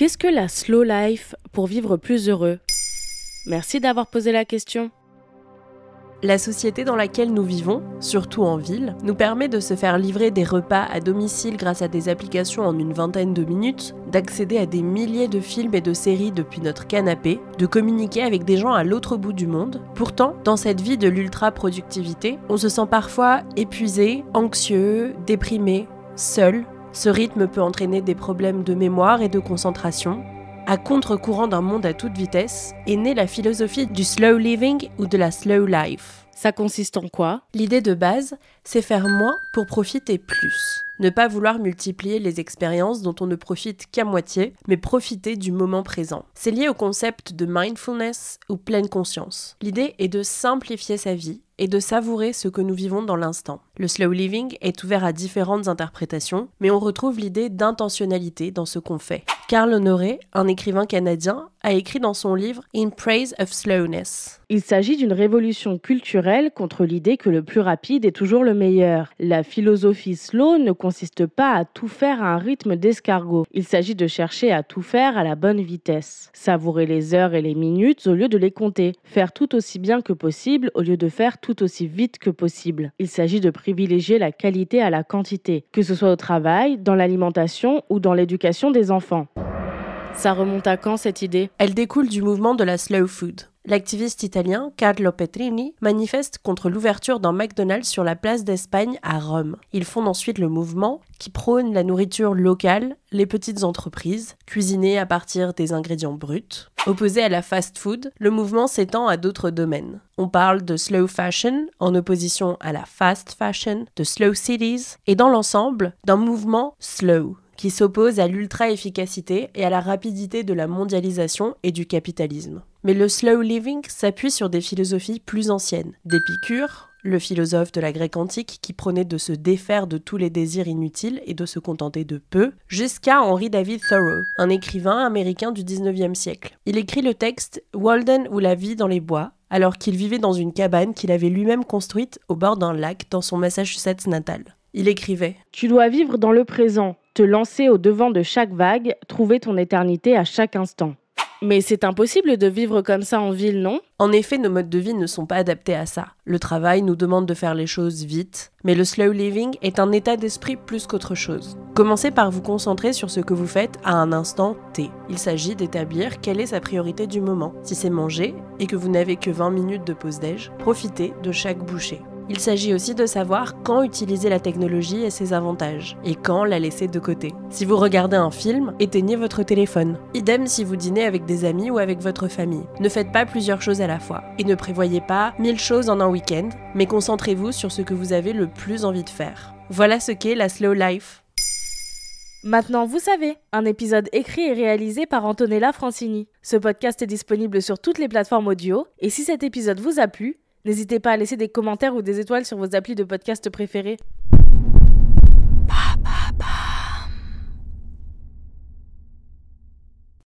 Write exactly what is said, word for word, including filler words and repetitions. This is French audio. Qu'est-ce que la slow life pour vivre plus heureux ? Merci d'avoir posé la question. La société dans laquelle nous vivons, surtout en ville, nous permet de se faire livrer des repas à domicile grâce à des applications en une vingtaine de minutes, d'accéder à des milliers de films et de séries depuis notre canapé, de communiquer avec des gens à l'autre bout du monde. Pourtant, dans cette vie de l'ultra-productivité, on se sent parfois épuisé, anxieux, déprimé, seul. Ce rythme peut entraîner des problèmes de mémoire et de concentration. À contre-courant d'un monde à toute vitesse, est née la philosophie du slow living ou de la slow life. Ça consiste en quoi ? L'idée de base, c'est faire moins pour profiter plus. Ne pas vouloir multiplier les expériences dont on ne profite qu'à moitié, mais profiter du moment présent. C'est lié au concept de mindfulness ou pleine conscience. L'idée est de simplifier sa vie et de savourer ce que nous vivons dans l'instant. Le slow living est ouvert à différentes interprétations, mais on retrouve l'idée d'intentionnalité dans ce qu'on fait. Karl Honoré, un écrivain canadien, a écrit dans son livre « In Praise of Slowness ». Il s'agit d'une révolution culturelle contre l'idée que le plus rapide est toujours le meilleur. La philosophie slow ne consiste pas à tout faire à un rythme d'escargot. Il s'agit de chercher à tout faire à la bonne vitesse. Savourer les heures et les minutes au lieu de les compter. Faire tout aussi bien que possible au lieu de faire tout aussi vite que possible. Il s'agit de privilégier la qualité à la quantité, que ce soit au travail, dans l'alimentation ou dans l'éducation des enfants. Ça remonte à quand cette idée ? Elle découle du mouvement de la slow food. L'activiste italien Carlo Petrini manifeste contre l'ouverture d'un McDonald's sur la place d'Espagne à Rome. Il fonde ensuite le mouvement qui prône la nourriture locale, les petites entreprises, cuisinées à partir des ingrédients bruts. Opposé à la fast food, le mouvement s'étend à d'autres domaines. On parle de slow fashion, en opposition à la fast fashion, de slow cities, et dans l'ensemble, d'un mouvement slow, qui s'oppose à l'ultra-efficacité et à la rapidité de la mondialisation et du capitalisme. Mais le slow living s'appuie sur des philosophies plus anciennes, d'Épicure, le philosophe de la Grèce antique qui prônait de se défaire de tous les désirs inutiles et de se contenter de peu, jusqu'à Henry David Thoreau, un écrivain américain du dix-neuvième siècle. Il écrit le texte « Walden ou la vie dans les bois », alors qu'il vivait dans une cabane qu'il avait lui-même construite au bord d'un lac dans son Massachusetts natal. Il écrivait « Tu dois vivre dans le présent, te lancer au devant de chaque vague, trouver ton éternité à chaque instant. » Mais c'est impossible de vivre comme ça en ville, non ? En effet, nos modes de vie ne sont pas adaptés à ça. Le travail nous demande de faire les choses vite, mais le slow living est un état d'esprit plus qu'autre chose. Commencez par vous concentrer sur ce que vous faites à un instant T. Il s'agit d'établir quelle est sa priorité du moment. Si c'est manger et que vous n'avez que vingt minutes de pause-déj, profitez de chaque bouchée. Il s'agit aussi de savoir quand utiliser la technologie et ses avantages, et quand la laisser de côté. Si vous regardez un film, éteignez votre téléphone. Idem si vous dînez avec des amis ou avec votre famille. Ne faites pas plusieurs choses à la fois, et ne prévoyez pas mille choses en un week-end, mais concentrez-vous sur ce que vous avez le plus envie de faire. Voilà ce qu'est la slow life. Maintenant vous savez, un épisode écrit et réalisé par Antonella Francini. Ce podcast est disponible sur toutes les plateformes audio, et si cet épisode vous a plu, n'hésitez pas à laisser des commentaires ou des étoiles sur vos applis de podcast préférés.